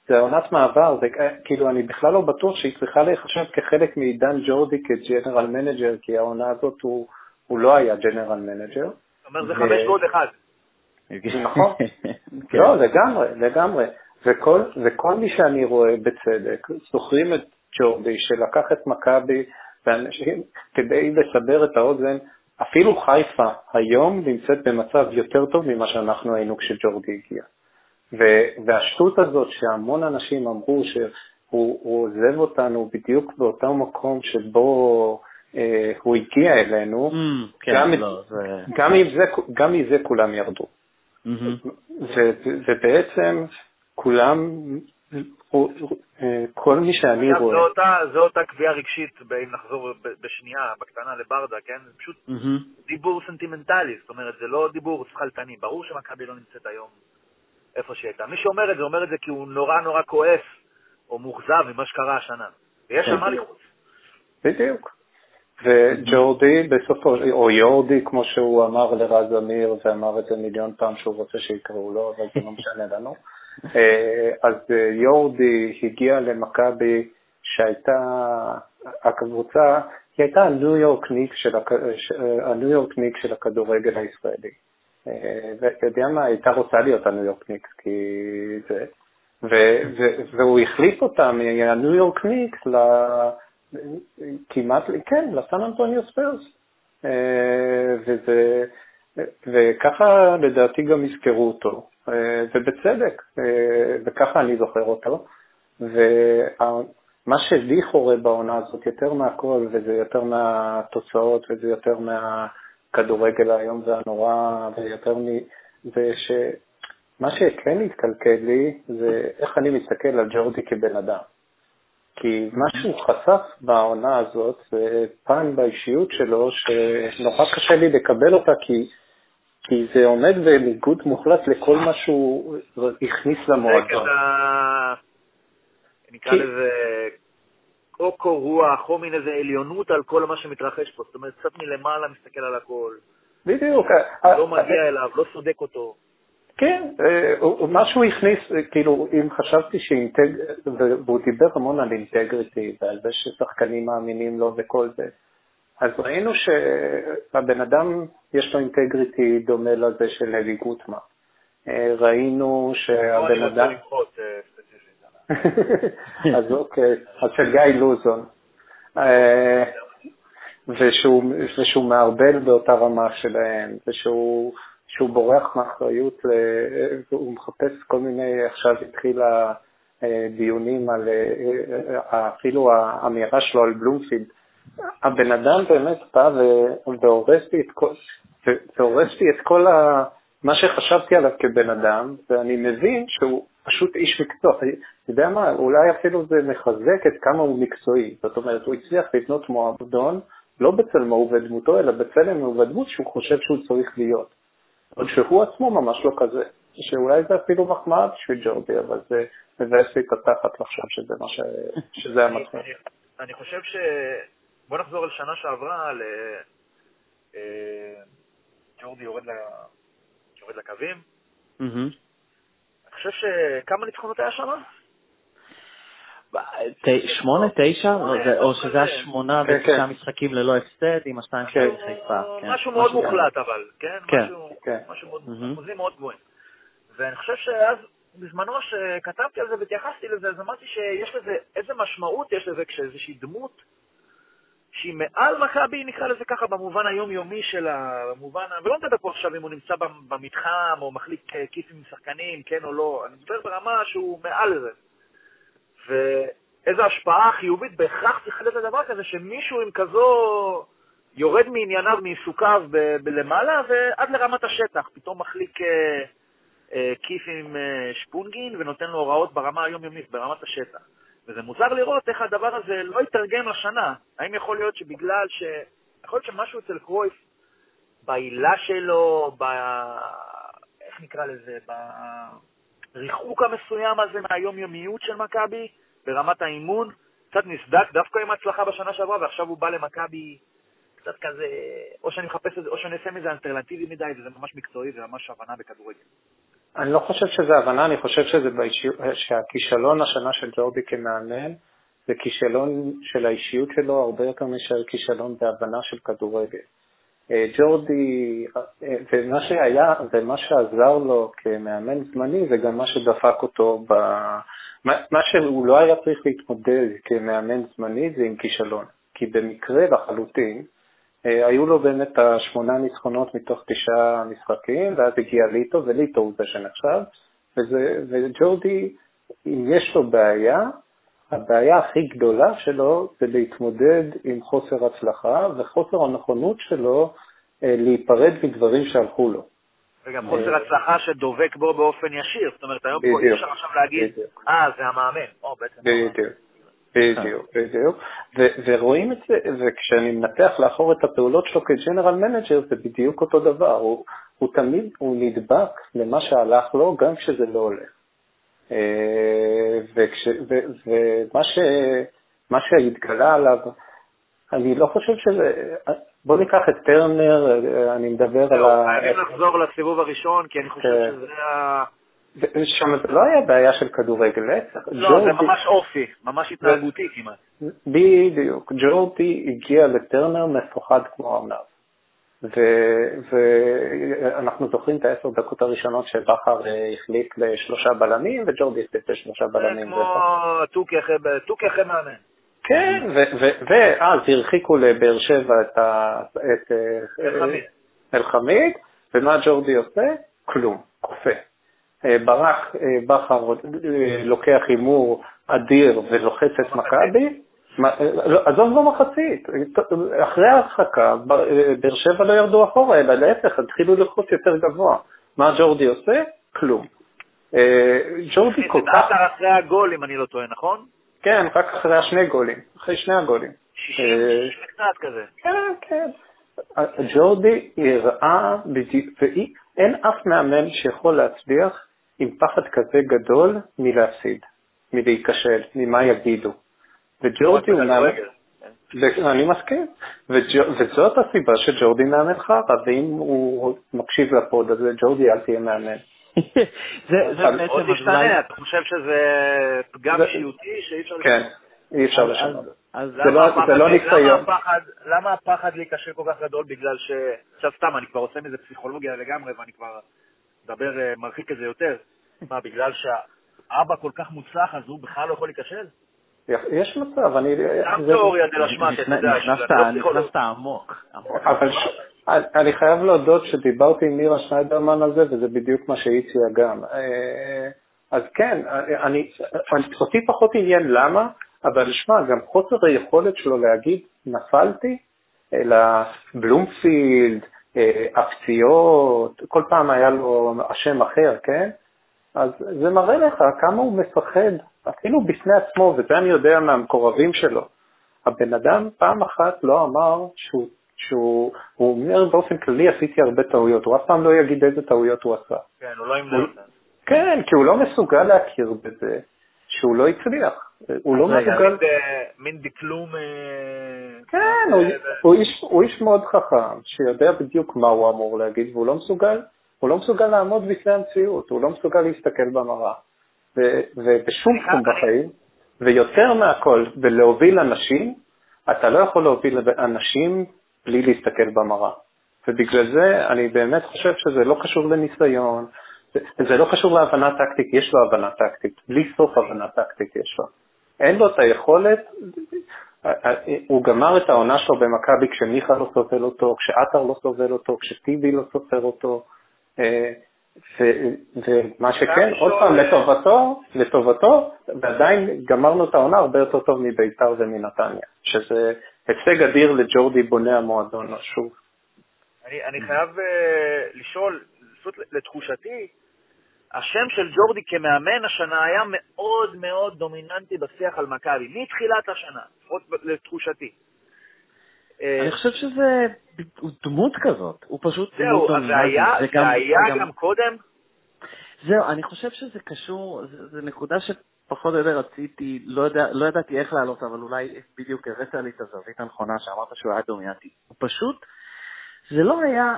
זה עונת מעבר, זה כאילו אני בכלל לא בטוח שהיא צריכה להיחשב כחלק מעידן ג'ורדי כג'נרל מנג'ר, כי העונה הזאת הוא לא היה ג'נרל מנג'ר. זאת אומרת זה חמש ועוד אחד. נכון, לא לגמרי, לגמרי, וכל מי שאני רואה בצדק, זוכרים את ג'ורדי שלקח את מכבי ואנשים כדי לסבר את האוזן, אפילו חיפה היום נמצאת במצב יותר טוב ממה שאנחנו היינו כשג'ורדי הגיע. והשטות הזאת שהמון אנשים אמרו שהוא עוזב אותנו בדיוק באותו מקום שבו אה, הוא הגיע אלינו, mm, כן, גם, לא, זה... גם, זה, גם מזה כולם ירדו. Mm-hmm. ו, ובעצם כולם... כל מי שאני רואה. זו אותה קביעה רגשית, אם נחזור בשנייה, בקטנה לברדה, כן? זה פשוט דיבור סנטימנטלי, זאת אומרת, זה לא דיבור שכלתני. ברור שמכבי לא נמצאת היום איפה שהייתה. מי שאומר את זה, אומר את זה כי הוא נורא נורא כועס או מוחזב ממה שקרה השנה. ויש שם מה לחוץ. בדיוק. וג'ורדי, בסופו, או יורדי, כמו שהוא אמר לרז אמיר, ואמר את זה מיליון פעם שהוא רוצה שיקראו לו, אבל זה לא משנה לנו. אז יורדי הגיע למכבי שהייתה הקבוצה, היא הייתה הניו יורקניק של הניו יורקניק של הכדורגל הישראלי. ויודע מה, הייתה רוצה להיות הניו יורקניק, כי זה, והוא החליף אותה מהניו יורקניק כמעט, כן, לסן אנטוניו ספרס. וזה, וככה לדעתי גם יזכרו אותו. ובצדק, וככה אני זוכר אותו, ומה שלי חורה בעונה הזאת יותר מהכל, וזה יותר מהתוצאות, וזה יותר מהכדורגל היום והנורא, ויותר מ... זה שמה שכן התקלקל לי, זה איך אני מסתכל על ג'ורדי כבן אדם. כי מה שהוא חשף בעונה הזאת, זה פן באישיות שלו, שנורא קשה לי לקבל אותה, כי כי זה עומד בניגוד מוחלט לכל מה שהוא הכניס למועדון. נקרא לזה קוקו רוח, או מין איזה עליונות על כל מה שמתרחש פה. זאת אומרת, קצת מלמעלה מסתכל על הכל. בדיוק. לא מגיע אליו, לא סודק אותו. כן, מה שהוא הכניס, כאילו, אם חשבתי שאינטגר, והוא דיבר המון על אינטגריטי, ועל זה ששחקנים מאמינים לו וכל זה. אז ראינו שהבן אדם יש לו אינטגריטי דומה לזה של אלי גוטמן. ראינו שהבן אדם... אני רוצה לקחות ספציפית. אז אוקיי, אז של גיא לוזון. ושהוא מערבל באותה רמה שלהם, ושהוא בורח מאחריות, הוא מחפש כל מיני, עכשיו התחילה דיונים על אפילו האמירה שלו על בלומפילד, הבן אדם באמת בא והורס לי את כל, והורס לי את כל ה, מה שחשבתי עליו כבן אדם, ואני מבין שהוא פשוט איש מקצוע. אני יודע מה, אולי אפילו זה מחזק את כמה הוא מקצועי. זאת אומרת, הוא הצליח לבנות מועדון, לא בצלמו ובדמותו, אלא בצלם ובדמות שהוא חושב שהוא צריך להיות. עוד שהוא עצמו ממש לא כזה. שאולי זה אפילו מחמאה בשביל ג'ורדי, אבל זה מבאס לי את התחת לחשוב שזה מה ש... שזה המצב. אני חושב ש... בוא נחזור על שנה שעברה, ג'ורדי יורד לקווים. אני חושב שכמה ניצחונות היה שמה? שמונה, תשע, או שזה השמונה ושמונה משחקים ללא הפסד עם השתיים של חיפה. משהו מאוד מוחלט אבל, כן? משהו מאוד גבוהים. ואני חושב שאז, בזמנו שכתבתי על זה והתייחסתי לזה, אז אמרתי שיש לזה, איזה משמעות יש לזה כשאיזושהי דמות שהיא מעל מכבי, נקרא לזה ככה, במובן היומיומי שלה, במובן, ולא נדבר פה עכשיו אם הוא נמצא במתחם או מחליק כיפים עם שחקנים, כן או לא, אני מדבר ברמה שהוא מעל לזה. ואיזו השפעה חיובית בהכרח צריכה להיות לדבר כזה, שמישהו עם כזו יורד מענייניו, מעיסוקיו ב- בלמעלה, ועד לרמת השטח, פתאום מחליק אה, אה, כיף עם אה, שפונגין, ונותן לו הוראות ברמה היומיומית, ברמת השטח. וזה מוזר לראות איך הדבר הזה לא יתרגם לשנה. האם יכול להיות שבגלל ש... יכול להיות שמשהו אצל קרויף, בעילה שלו, ב... איך נקרא לזה, ב... ריחוק המסוים הזה מהיומיומיות של מכבי, ברמת האימון, קצת נסדק דווקא עם הצלחה בשנה שעברה, ועכשיו הוא בא למכבי קצת כזה, או שאני מחפש את זה, או שאני אעשה מזה אלטרנטיבי מדי, וזה ממש מקצועי, זה ממש הבנה בכדורגל. אני לא חושב שזה הבנה, אני חושב שזה באישיות, שהכישלון השנה של ג'ורדי כמאמן, זה כישלון של האישיות שלו הרבה יותר משל כישלון בהבנה של כדורגל. ג'ורדי, ומה שהיה, ומה שעזר לו כמאמן זמני, זה גם מה שדפק אותו, ב... מה שהוא לא היה צריך להתמודד כמאמן זמני, זה עם כישלון. כי במקרה לחלוטין, היו לו באמת שמונה ניצחונות מתוך תשעה משחקים, ואז הגיע ליטו, וליטו הוא זה שנחשב, וזה, וג'ורדי, אם יש לו בעיה, הבעיה הכי גדולה שלו זה להתמודד עם חוסר הצלחה וחוסר הנכונות שלו להיפרד מדברים שהלכו לו. וגם חוסר הצלחה שדובק בו באופן ישיר. זאת אומרת, היום פה יש עכשיו להגיד, אה, זה המאמן. בדיוק, בדיוק, בדיוק. ורואים את זה, וכשאני מנתח לאחור את הפעולות שלו כג'נרל מנג'ר, זה בדיוק אותו דבר. הוא תמיד, הוא נדבק למה שהלך לו, גם כשזה לא הולך. ומה מה שהתגלה עליו, אני לא חושב שזה, בוא ניקח את טרנר, אני מדבר על ה... חייבים לחזור לסיבוב הראשון, כי אני חושב שזה היה... שם זה לא היה בעיה של כדורגל. לא, זה ממש אופי, ממש התנהגותי כמעט. בדיוק, ג'ורדי הגיע לטרנר מפוחד כמו ארנב. ואנחנו זוכרים את העשר דקות הראשונות שבחר החליק לשלושה בלמים וג'ורדי החליק לשלושה בלמים. זה כמו תוקי אחרי מאמן. כן, ואז הרחיקו לבאר שבע את אלחמיד, ומה ג'ורדי עושה? כלום, קופה. ברק בחר לוקח הימור אדיר ולוחץ את מכבי. עזוב לא מחצית, אחרי ההרחקה, באר שבע לא ירדו אחורה, אלא להפך, התחילו ללחוץ יותר גבוה. מה ג'ורדי עושה? כלום. ג'ורדי כל כך... זה אחרי הגול, אם אני לא טועה, נכון? כן, רק אחרי השני גולים, אחרי שני הגולים. שישים וקצת כזה. כן, כן. ג'ורדי הראה, ואין אף מאמן שיכול להצליח עם פחד כזה גדול מלהפסיד, מלהיכשל, ממה יגידו. וג'ורדי הוא מאמן, אני מסכים, וזאת הסיבה שג'ורדי מאמן חרא, ואם הוא מקשיב לפוד, אז ג'ורדי אל תהיה מאמן. זה עוד משתנה, אתה חושב שזה פגם אישיותי שאי אפשר לשנות? כן, אי אפשר לשנות. זה לא ניסיון. למה הפחד להיקשר כל כך גדול בגלל ש... עכשיו סתם, אני כבר עושה מזה פסיכולוגיה לגמרי, ואני כבר מדבר מרחיק כזה יותר. מה, בגלל שהאבא כל כך מוצלח, אז הוא בכלל לא יכול להיקשר? יש מצב, אני... גם תיאוריה זה לשמעת, אתה יודע, נכנסת עמוק. אבל אני חייב להודות שדיברתי עם מירה שניידרמן על זה, וזה בדיוק מה שהיא ציעה גם. אז כן, אותי פחות עניין למה, אבל שמע, גם חוסר היכולת שלו להגיד, נפלתי, אלא בלומפילד, הפציעות, כל פעם היה לו השם אחר, כן? אז זה מראה לך כמה הוא מפחד, אפילו בפני עצמו, וזה אני יודע מהמקורבים שלו. הבן אדם פעם אחת לא אמר שהוא, שהוא, הוא אומר באופן כללי עשיתי הרבה טעויות, הוא אף פעם לא יגיד איזה טעויות הוא עשה. כן, הוא לא ימדל את זה. כן, כי הוא לא מסוגל להכיר בזה, שהוא לא הצליח. הוא לא מסוגל... מין דקלום... כן, הוא איש מאוד חכם, שיודע בדיוק מה הוא אמור להגיד, והוא לא מסוגל... הוא לא מסוגל לעמוד בפני המציאות, הוא לא מסוגל להסתכל במראה. ובשום תחום בחיים. ויותר מהכל, בלהוביל אנשים, אתה לא יכול להוביל אנשים בלי להסתכל במראה. ובגלל זה אני באמת חושב שזה לא קשור לניסיון, זה, זה לא קשור להבנה טקטית, יש לו הבנה טקטית, בלי סוף הבנה טקטית יש לו. אין לו את היכולת, הוא גמר את העונה שלו במכבי כשמיכה לא סופר אותו, כשאתר לא סופר אותו, כשטיבי לא סופר אותו, ומה שכן, עוד פעם, לטובתו, לטובתו, ועדיין גמרנו את העונה הרבה יותר טוב מביתר ומנתניה, שזה הישג אדיר לג'ורדי בונה המועדון שוב. אני, אני חייב uh, לשאול, לתחושתי, השם של ג'ורדי כמאמן השנה היה מאוד מאוד דומיננטי בשיח על מכבי, מתחילת השנה, לתחושתי. אני חושב שזה דמות כזאת, הוא פשוט דמות דומיננטי. זה היה גם קודם? זהו, אני חושב שזה קשור, זה נקודה שפחות או יותר רציתי, לא ידעתי איך לעלות, אבל אולי בדיוק הרצת לי את הזווית הנכונה שאמרת שהוא היה דומיננטי. הוא פשוט, זה לא היה,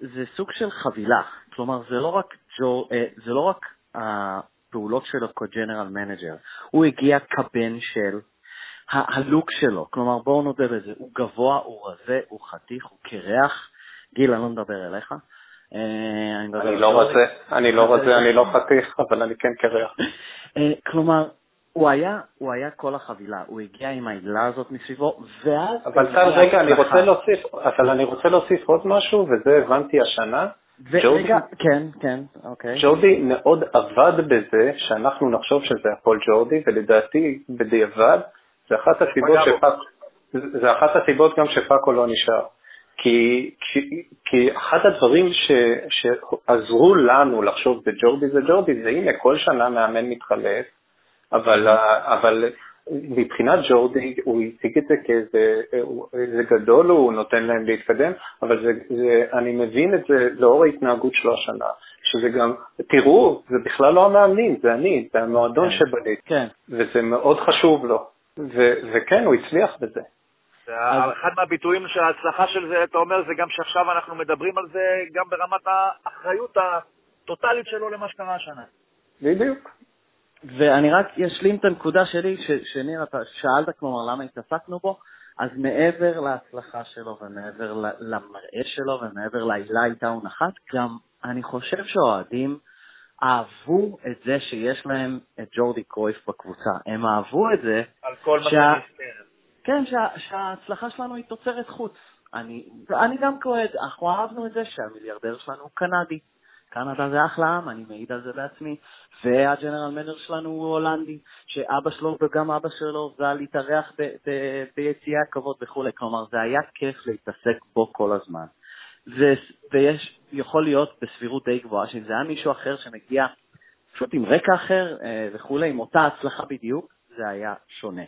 זה סוג של חבילה, כלומר זה לא רק ג'ו, זה לא רק הפעולות שלו כג'נרל מנג'ר, הוא הגיע כבן של הלוק שלו, כלומר בואו נודה בזה, הוא גבוה, הוא רזה, הוא חתיך, הוא קרח, גיל אני לא מדבר אליך, אני לא רזה, אני לא רזה, אני לא חתיך, אבל אני כן קרח, כלומר הוא היה, הוא היה כל החבילה, הוא הגיע עם העילה הזאת מסביבו, ואז... אבל כאן רגע, אני רוצה להוסיף, אבל אני רוצה להוסיף עוד משהו, וזה הבנתי השנה. רגע, כן, כן, אוקיי. ג'ורדי מאוד עבד בזה, שאנחנו נחשוב שזה הכל ג'ורדי, ולדעתי, בדיעבד, זה אחת הסיבות שפאקו, זה אחת הסיבות גם שפאקו לא נשאר. כי, כי, כי אחד הדברים ש, שעזרו לנו לחשוב בג'ורדי זה ג'ורדי, זה הנה, כל שנה מאמן מתחלף, אבל אבל מבחינת ג'ורדי הוא הציג את זה כאיזה זה גדול, הוא נותן להם להתקדם, אבל זה, זה אני מבין את זה לאור ההתנהגות שלו השנה, שזה גם, תראו, זה בכלל לא המאמנים, זה אני, זה המועדון שבנית, כן. וזה מאוד חשוב לו, ו, וכן, הוא הצליח בזה. אז... אחד מהביטויים שההצלחה של זה, אתה אומר, זה גם שעכשיו אנחנו מדברים על זה, גם ברמת האחריות הטוטלית שלו למה שקרה השנה. בדיוק. ואני רק אשלים את הנקודה שלי, שניר, אתה שאלת כלומר למה התעסקנו בו, אז מעבר להצלחה שלו ומעבר למראה שלו ומעבר לעילה הייתה ונחת, גם אני חושב שהאוהדים אהבו את זה שיש להם את ג'ורדי קרויף בקבוצה. הם אהבו את זה... על כל שה... מה שנסתר. כן, שה... שההצלחה שלנו היא תוצרת חוץ. אני, אני גם כועד, אנחנו אהבנו את זה שהמיליארדר שלנו הוא קנדי. קנדה זה אחלה עם, אני מעיד על זה בעצמי, והג'נרל מנג'ר שלנו הוא הולנדי, שאבא שלו וגם אבא שלו זה להתארח ביציאה הכבוד וכו'. כלומר, זה היה כיף להתעסק בו כל הזמן. ויש, יכול להיות בסבירות די גבוהה, שזה היה מישהו אחר שמגיע פשוט עם רקע אחר וכו', עם אותה הצלחה בדיוק, זה היה שונה.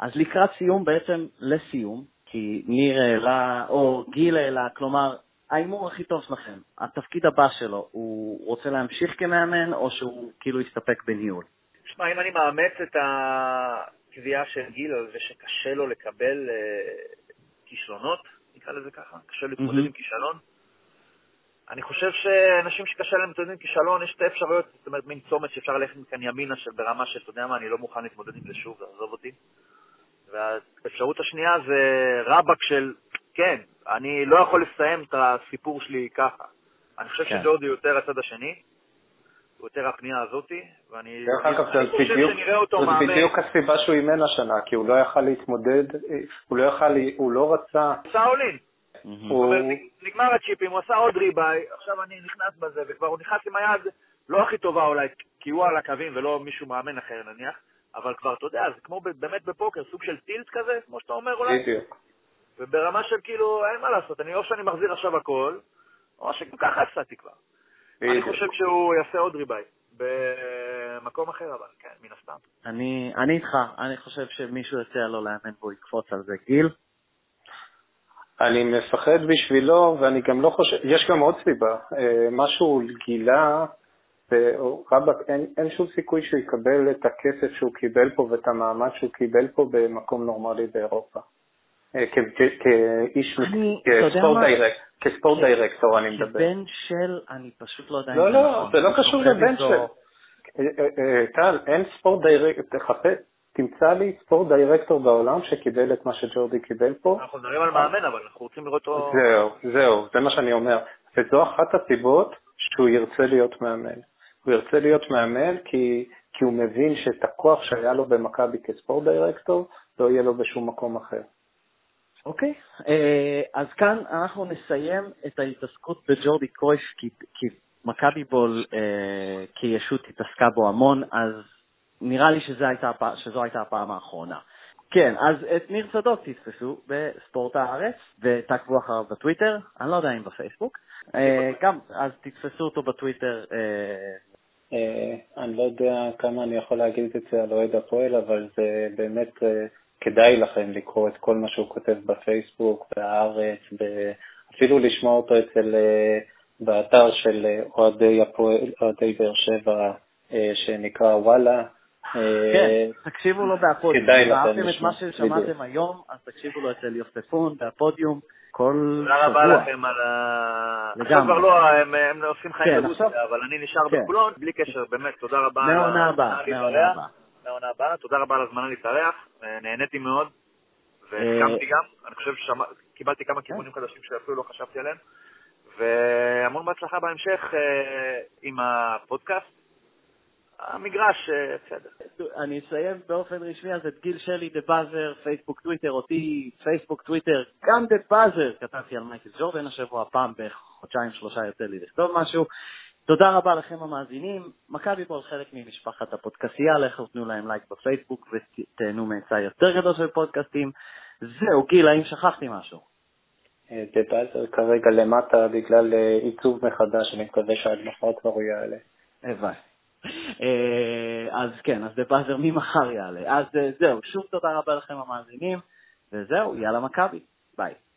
אז לקראת סיום, בעצם לסיום, כי ניר העלה, או גיל העלה, כלומר, האימור הכי טוב שלכם, התפקיד הבא שלו, הוא רוצה להמשיך כמאמן, או שהוא כאילו יסתפק בניהול? תשמע, אם אני מאמץ את הקביעה של גיל, זה שקשה לו לקבל uh, כישלונות, נקרא לזה ככה, קשה לו להתמודד mm-hmm. עם כישלון, אני חושב שאנשים שקשה להם להתמודד עם כישלון, יש שתי אפשרויות, זאת אומרת, מין צומת שאפשר ללכת מכאן ימינה, של ברמה של, אתה יודע מה, אני לא מוכן להתמודד עם זה שוב, זה עזוב אותי. והאפשרות השנייה זה רבק של, כן, אני לא יכול לסיים את הסיפור שלי ככה. אני חושב כן. שג'ורדי יותר הצד השני, יותר הפנייה הזאת, ואני חושב בדיוק, שנראה אותו מאמן. זה בדיוק הסיבה שהוא אימן השנה, כי הוא לא יכל להתמודד, הוא לא יכל, הוא לא רצה... עשה עולין. Mm-hmm. הוא... נגמר הצ'יפים, הוא עשה עוד ריביי, עכשיו אני נכנס בזה, וכבר הוא נכנס עם היד לא הכי טובה אולי, כי הוא על הקווים ולא מישהו מאמן אחר נניח, אבל כבר אתה יודע, זה כמו באמת בפוקר, סוג של טילט כזה, כמו שאתה אומר אולי. בדיוק. וברמה של כאילו, אין מה לעשות, אני או שאני מחזיר עכשיו הכל, או שככה הפסעתי כבר. אני חושב שהוא יעשה עוד ריבי, במקום אחר אבל, כן, מן הסתם. אני איתך, אני חושב שמישהו יצא לו לאמן בו יקפוץ על זה, גיל? אני מפחד בשבילו, ואני גם לא חושב, יש גם עוד סיבה, משהו גילה, רבק, אין שום סיכוי שהוא יקבל את הכסף שהוא קיבל פה, ואת המעמד שהוא קיבל פה במקום נורמלי באירופה. כאיש, כספורט דיירקטור אני מדבר. כבן של, אני פשוט לא יודע. לא, לא, זה לא קשור לבן של. טל, אין ספורט דיירקטור, תמצא לי ספורט דיירקטור בעולם שקיבל את מה שג'ורדי קיבל פה. אנחנו מדברים על מאמן, אבל אנחנו רוצים לראות אותו. זהו, זהו, זה מה שאני אומר. וזו אחת הסיבות שהוא ירצה להיות מאמן. הוא ירצה להיות מאמן כי, כי הוא מבין שאת הכוח שהיה לו במכבי כספורט דיירקטור, לא יהיה לו בשום מקום אחר. אוקיי, אז כאן אנחנו נסיים את ההתעסקות בג'ורדי קרויף, כי מכבי בול כישות התעסקה בו המון, אז נראה לי שזו הייתה הפעם האחרונה. כן, אז את ניר צדוק תתפסו בספורט הארץ, ותעקבו אחריו בטוויטר, אני לא יודע אם בפייסבוק, גם, אז תתפסו אותו בטוויטר. אני לא יודע כמה אני יכול להגיד את זה על אוהד הפועל, אבל זה באמת... כדאי לכם לקרוא את כל מה שהוא כותב בפייסבוק, בארץ, אפילו לשמוע אותו אצל, באתר של אוהדי הפועל, אוהדי באר שבע, שנקרא וואלה. כן, תקשיבו לו בפודיום. כדאי לכם לשמוע. אהבתם את מה ששמעתם היום, אז תקשיבו לו אצל יוספון, בפודיום, כל שבוע. תודה רבה לכם על ה... עכשיו כבר לא, הם עושים חיים בבוסטה, אבל אני נשאר בפולון, בלי קשר, באמת, תודה רבה. מעונה הבאה, מעונה הבאה. העונה הבאה, תודה רבה על הזמנה להתארח, נהניתי מאוד, והסכמתי גם, אני חושב שקיבלתי כמה כיוונים חדשים שאפילו לא חשבתי עליהם, והמון בהצלחה בהמשך עם הפודקאסט, המגרש, בסדר. אני אסיים באופן רשמי, אז את גיל שלי, דבאזר, פייסבוק, טוויטר, אותי, פייסבוק, טוויטר, גם דבאזר, כתבתי על מייקל ג'ורדן השבוע, פעם בחודשיים, שלושה יוצא לי לכתוב משהו, תודה רבה לכם המאזינים, מכבי פועל חלק ממשפחת הפודקאסטייה, לכו תנו להם לייק בפייסבוק ותהנו מהצעה יותר גדול של פודקאסטים. זהו, גיל, האם שכחתי משהו? דבאזר כרגע למטה בגלל עיצוב מחדש, אני מקווה שההדלכה כבר הוא יעלה. הבאי. אז כן, אז דבאזר ממחר יעלה. אז זהו, שוב תודה רבה לכם המאזינים, וזהו, יאללה מכבי, ביי.